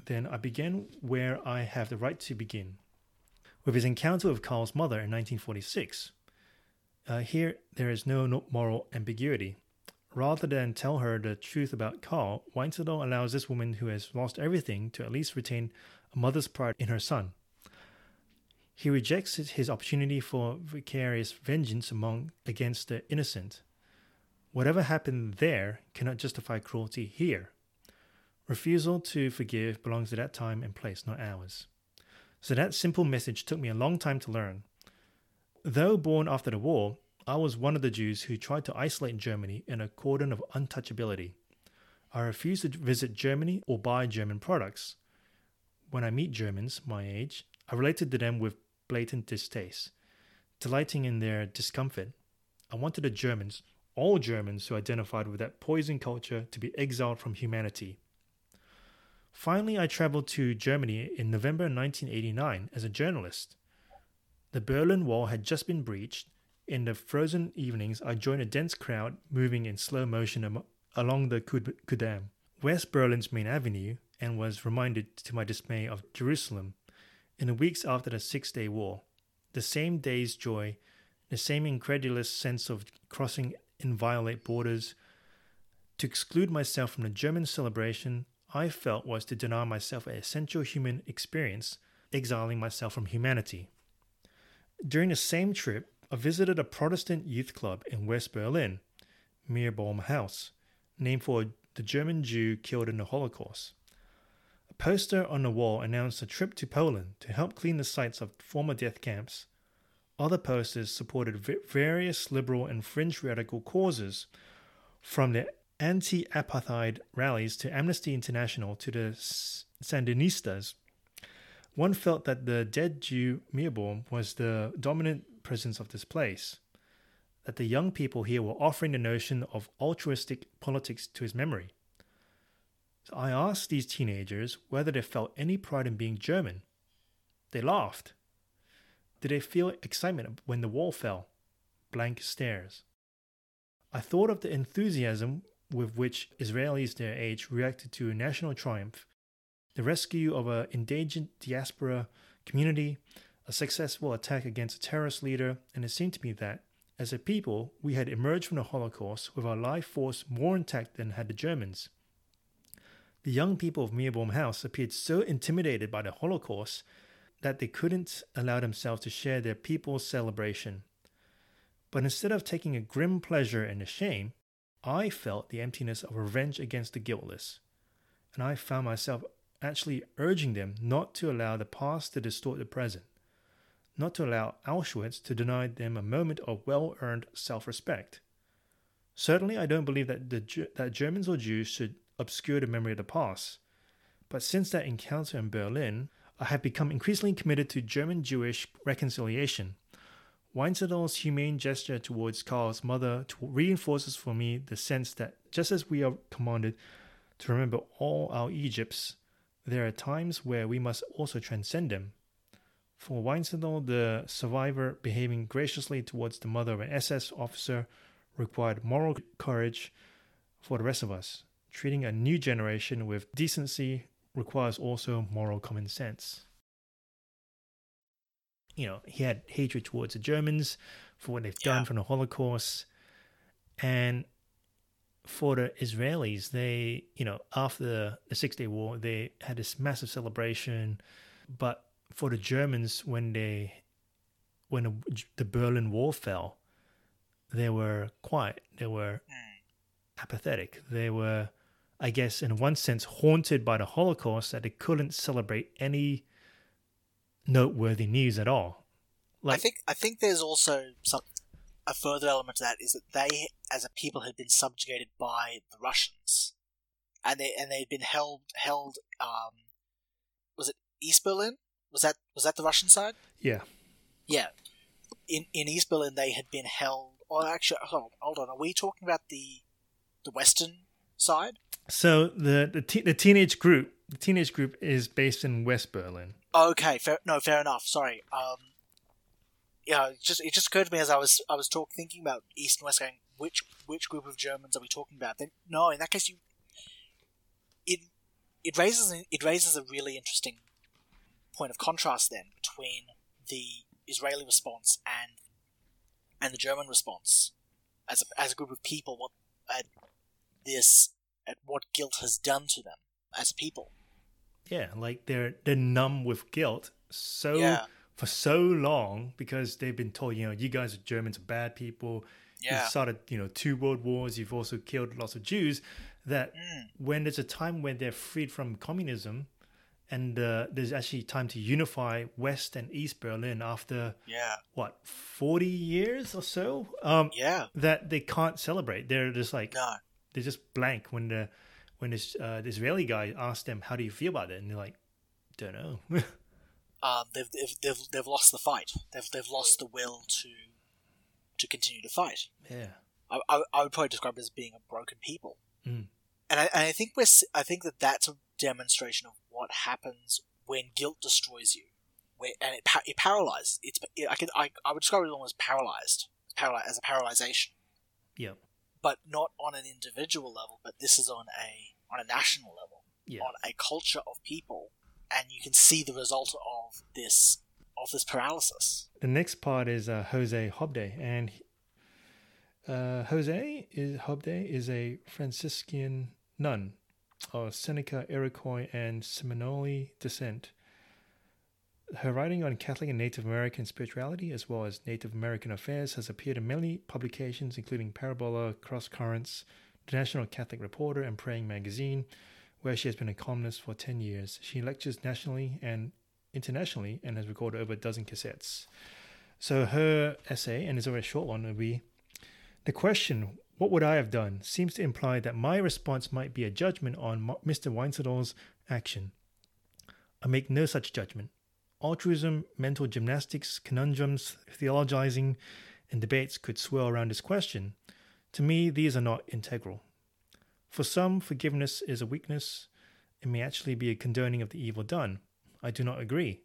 then, I began where I have the right to begin, with his encounter with Karl's mother in nineteen forty-six. Uh, here, there is no moral ambiguity. Rather than tell her the truth about Karl, Wiesenthal allows this woman who has lost everything to at least retain a mother's pride in her son. He rejects his opportunity for vicarious vengeance among against the innocent. Whatever happened there cannot justify cruelty here. Refusal to forgive belongs to that time and place, not ours. So that simple message took me a long time to learn. Though born after the war, I was one of the Jews who tried to isolate Germany in a cordon of untouchability. I refused to visit Germany or buy German products. When I meet Germans my age, I related to them with blatant distaste, delighting in their discomfort. I wanted the Germans, all Germans who identified with that poison culture, to be exiled from humanity. Finally, I traveled to Germany in November nineteen eighty-nine as a journalist. The Berlin Wall had just been breached. In the frozen evenings, I joined a dense crowd moving in slow motion am- along the Kudamm, West Berlin's main avenue, and was reminded, to my dismay, of Jerusalem. In the weeks after the Six-Day War, the same day's joy, the same incredulous sense of crossing inviolate borders, to exclude myself from the German celebration, I felt was to deny myself an essential human experience, exiling myself from humanity. During the same trip, I visited a Protestant youth club in West Berlin, Meerbaum House, named for the German Jew killed in the Holocaust. A poster on the wall announced a trip to Poland to help clean the sites of former death camps. Other posters supported various liberal and fringe radical causes, from the anti-apartheid rallies to Amnesty International to the Sandinistas. One felt that the dead Jew Meerbaum was the dominant presence of this place, that the young people here were offering the notion of altruistic politics to his memory. So I asked these teenagers whether they felt any pride in being German. They laughed. Did they feel excitement when the wall fell? Blank stares. I thought of the enthusiasm with which Israelis their age reacted to a national triumph, the rescue of an endangered diaspora community, a successful attack against a terrorist leader, and it seemed to me that, as a people, we had emerged from the Holocaust with our life force more intact than had the Germans. The young people of Meerbaum House appeared so intimidated by the Holocaust that they couldn't allow themselves to share their people's celebration. But instead of taking a grim pleasure in the shame, I felt the emptiness of revenge against the guiltless, and I found myself actually urging them not to allow the past to distort the present, not to allow Auschwitz to deny them a moment of well-earned self-respect. Certainly, I don't believe that the, that Germans or Jews should obscure the memory of the past. But since that encounter in Berlin, I have become increasingly committed to German-Jewish reconciliation. Wiesenthal's humane gesture towards Karl's mother reinforces for me the sense that just as we are commanded to remember all our Egypts, there are times where we must also transcend them. For Wiesenthal, the survivor behaving graciously towards the mother of an S S officer required moral courage for the rest of us. Treating a new generation with decency requires also moral common sense. You know, he had hatred towards the Germans for what they've yeah. done from the Holocaust. And for the Israelis, they, you know, after the Six-Day War, they had this massive celebration. But for the Germans, when they, when the Berlin Wall fell, they were quiet. They were apathetic. They were, I guess, in one sense, haunted by the Holocaust that they couldn't celebrate any noteworthy news at all. Like, I think I think there's also some a further element to that is that they, as a people, had been subjugated by the Russians, and they and they'd been held held. Um, was it East Berlin? Was that was that the Russian side? Yeah, yeah. In in East Berlin, they had been held. Or actually, hold on, hold on. Are we talking about the the Western side? So the the, te- the teenage group, the teenage group is based in West Berlin. Okay, fair, no, fair enough. Sorry. Um, yeah, it just it just occurred to me as I was I was talk, thinking about East and West, going which which group of Germans are we talking about? Then no, in that case, you it it raises it raises a really interesting point of contrast then between the Israeli response and and the German response as a, as a group of people. What at this at what guilt has done to them as people. Yeah, like they're they're numb with guilt so yeah. for so long because they've been told, you know, you guys are Germans are bad people. Yeah. You've started, you know, two world wars. You've also killed lots of Jews. That mm. when there's a time when they're freed from communism, and uh, there's actually time to unify West and East Berlin after yeah. what forty years or so. Um, yeah, that they can't celebrate. They're just like no. they're just blank when the. When this uh, the Israeli guy asked them, "How do you feel about it?" and they're like, "Don't know." um, they've, they've they've they've lost the fight. They've they've lost the will to to continue to fight. Yeah, I I, I would probably describe it as being a broken people. Mm. And I and I think we're I think that that's a demonstration of what happens when guilt destroys you, when, and it it paralyzes. It's it, I can I I would describe it almost paralyzed, paralyzed as a paralyzation. Yeah. But not on an individual level, but this is on a on a national level, yeah. on a culture of people, and you can see the result of this of this paralysis. The next part is uh, Jose Hobde, and uh, Jose is Hobde is a Franciscan nun of Seneca, Iroquois, and Seminole descent. Her writing on Catholic and Native American spirituality, as well as Native American affairs, has appeared in many publications, including Parabola, Cross Currents, the National Catholic Reporter, and Praying Magazine, where she has been a columnist for ten years. She lectures nationally and internationally and has recorded over a dozen cassettes. So her essay, and it's a very short one, would be, "The question, what would I have done, seems to imply that my response might be a judgment on Mister Wiesenthal's action. I make no such judgment. Altruism, mental gymnastics, conundrums, theologizing, and debates could swirl around this question. To me, these are not integral. For some, forgiveness is a weakness. It may actually be a condoning of the evil done. I do not agree.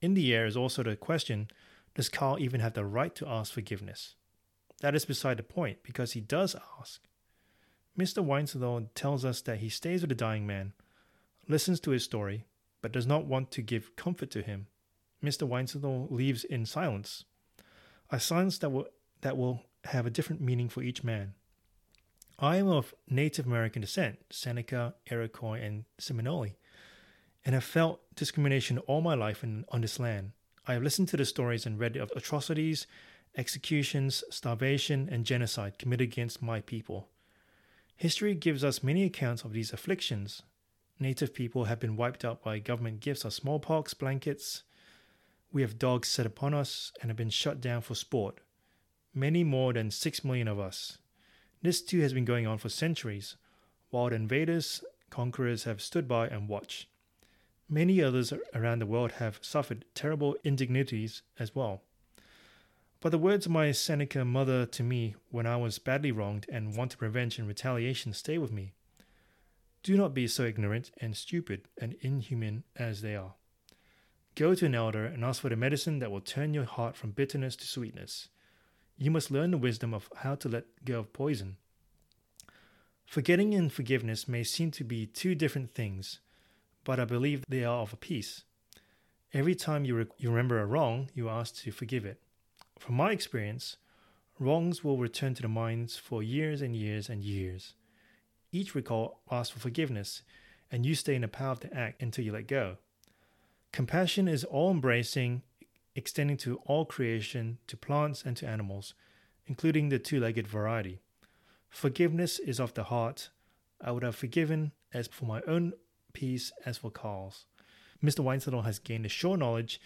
In the air is also the question, does Karl even have the right to ask forgiveness? That is beside the point, because he does ask. Mister Wiesenthal tells us that he stays with a dying man, listens to his story, but does not want to give comfort to him. Mister Wiesenthal leaves in silence, a silence that will, that will have a different meaning for each man. I am of Native American descent, Seneca, Iroquois, and Seminole, and have felt discrimination all my life in, on this land. I have listened to the stories and read of atrocities, executions, starvation, and genocide committed against my people. History gives us many accounts of these afflictions. Native people have been wiped out by government gifts of smallpox, blankets, we have dogs set upon us and have been shot down for sport, many more than six million of us. This too has been going on for centuries, while the invaders, conquerors have stood by and watched. Many others around the world have suffered terrible indignities as well. But the words of my Seneca mother to me when I was badly wronged and wanted revenge and retaliation stay with me. Do not be so ignorant and stupid and inhuman as they are. Go to an elder and ask for the medicine that will turn your heart from bitterness to sweetness. You must learn the wisdom of how to let go of poison. Forgetting and forgiveness may seem to be two different things, but I believe they are of a piece. Every time you, re- you remember a wrong, you are asked to forgive it. From my experience, wrongs will return to the minds for years and years and years. Each recall asks for forgiveness, and you stay in the power of the act until you let go. Compassion is all-embracing, extending to all creation, to plants and to animals, including the two-legged variety. Forgiveness is of the heart. I would have forgiven as for my own peace as for Karl's. Mister Wiesenthal has gained the sure knowledge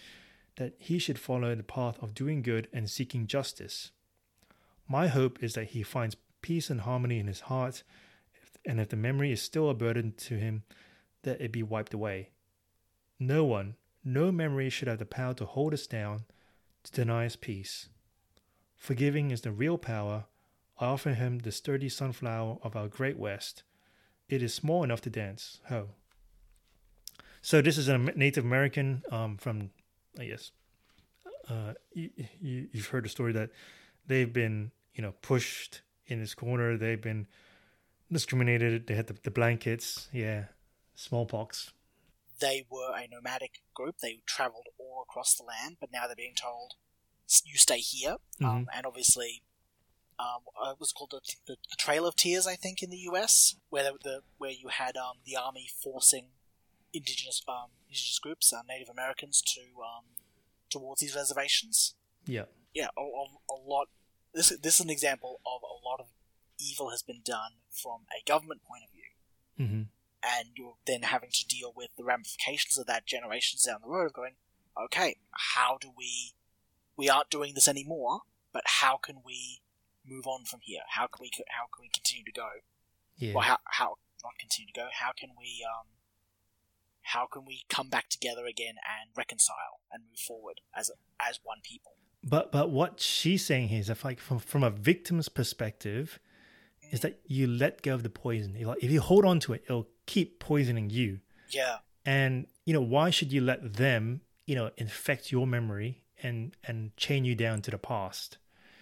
that he should follow the path of doing good and seeking justice. My hope is that he finds peace and harmony in his heart, and if the memory is still a burden to him, that it be wiped away. No one, no memory should have the power to hold us down, to deny us peace. Forgiving is the real power. I offer him the sturdy sunflower of our great West. It is small enough to dance. Ho. So this is a Native American um, from, I guess, uh, you, you, you've heard the story that they've been, you know, pushed in this corner. They've been discriminated. They had the, the blankets. Yeah. Smallpox. They were a nomadic group. They traveled all across the land, but now they're being told, you stay here. Mm-hmm. Um, and obviously, um, it was called the, the, the Trail of Tears, I think, in the U S, where the, the where you had um, the army forcing indigenous um, indigenous groups, uh, Native Americans, to um, towards these reservations. Yeah, yeah, a, a, a lot. This this is an example of a lot of evil has been done from a government point of view. Mm-hmm. And you're then having to deal with the ramifications of that generations down the road of going, okay, how do we, we aren't doing this anymore, but how can we move on from here? How can we, how can we continue to go? Yeah. Or how, how, not continue to go, how can we, um, how can we come back together again and reconcile and move forward as, as one people? But, but what she's saying here is if like from, from a victim's perspective, is that you let go of the poison. Like if you hold on to it, it'll keep poisoning you. Yeah. And, you know, why should you let them, you know, infect your memory and, and chain you down to the past?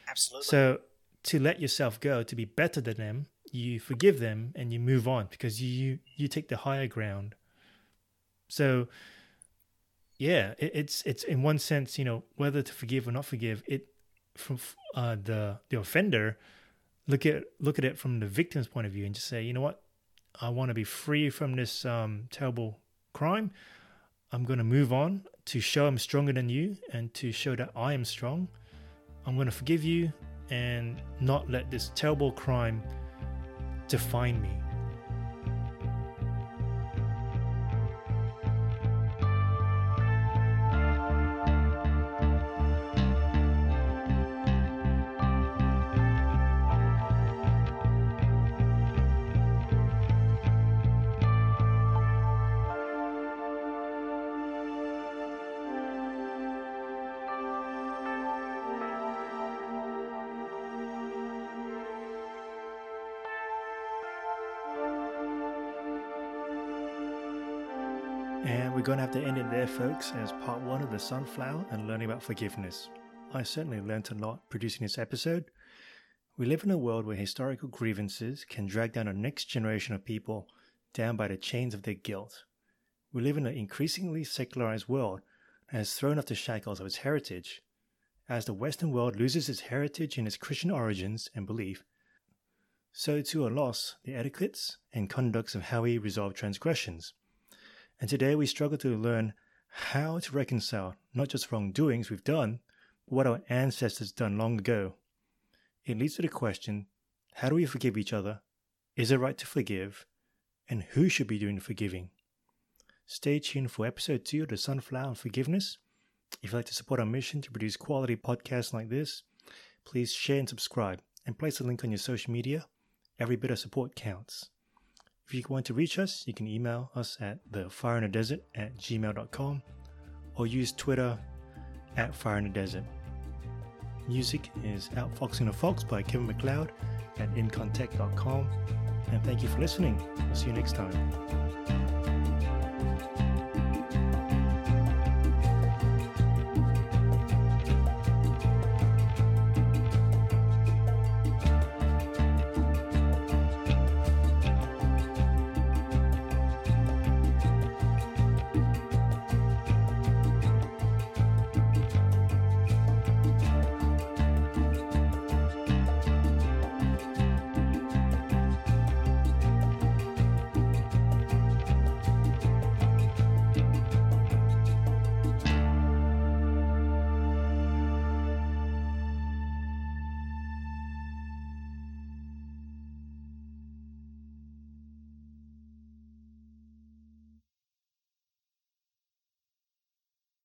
Absolutely. So to let yourself go, to be better than them, you forgive them and you move on because you, you take the higher ground. So, yeah, it, it's it's in one sense, you know, whether to forgive or not forgive, it from uh, the the offender... Look at look at it from the victim's point of view and just say, you know what, I want to be free from this um, terrible crime. I'm going to move on to show I'm stronger than you and to show that I am strong. I'm going to forgive you and not let this terrible crime define me. Going to have to end it there, folks, as part one of The Sunflower and learning about forgiveness. I certainly learned a lot producing this episode. We live in a world where historical grievances can drag down the next generation of people down by the chains of their guilt. We live in an increasingly secularized world that has thrown off the shackles of its heritage. As the Western world loses its heritage and its Christian origins and belief, so too are lost the etiquettes and conducts of how we resolve transgressions. And today we struggle to learn how to reconcile not just wrongdoings we've done, but what our ancestors done long ago. It leads to the question, how do we forgive each other? Is it right to forgive? And who should be doing the forgiving? Stay tuned for episode two of The Sunflower and Forgiveness, If you'd like to support our mission to produce quality podcasts like this, please share and subscribe and place a link on your social media. Every bit of support counts. If you want to reach us, you can email us at thefireinadesert at gmail dot com or use Twitter at fireinadesert. Music is Outfoxing the Fox by Kevin MacLeod at incontech dot com. And thank you for listening. I'll see you next time.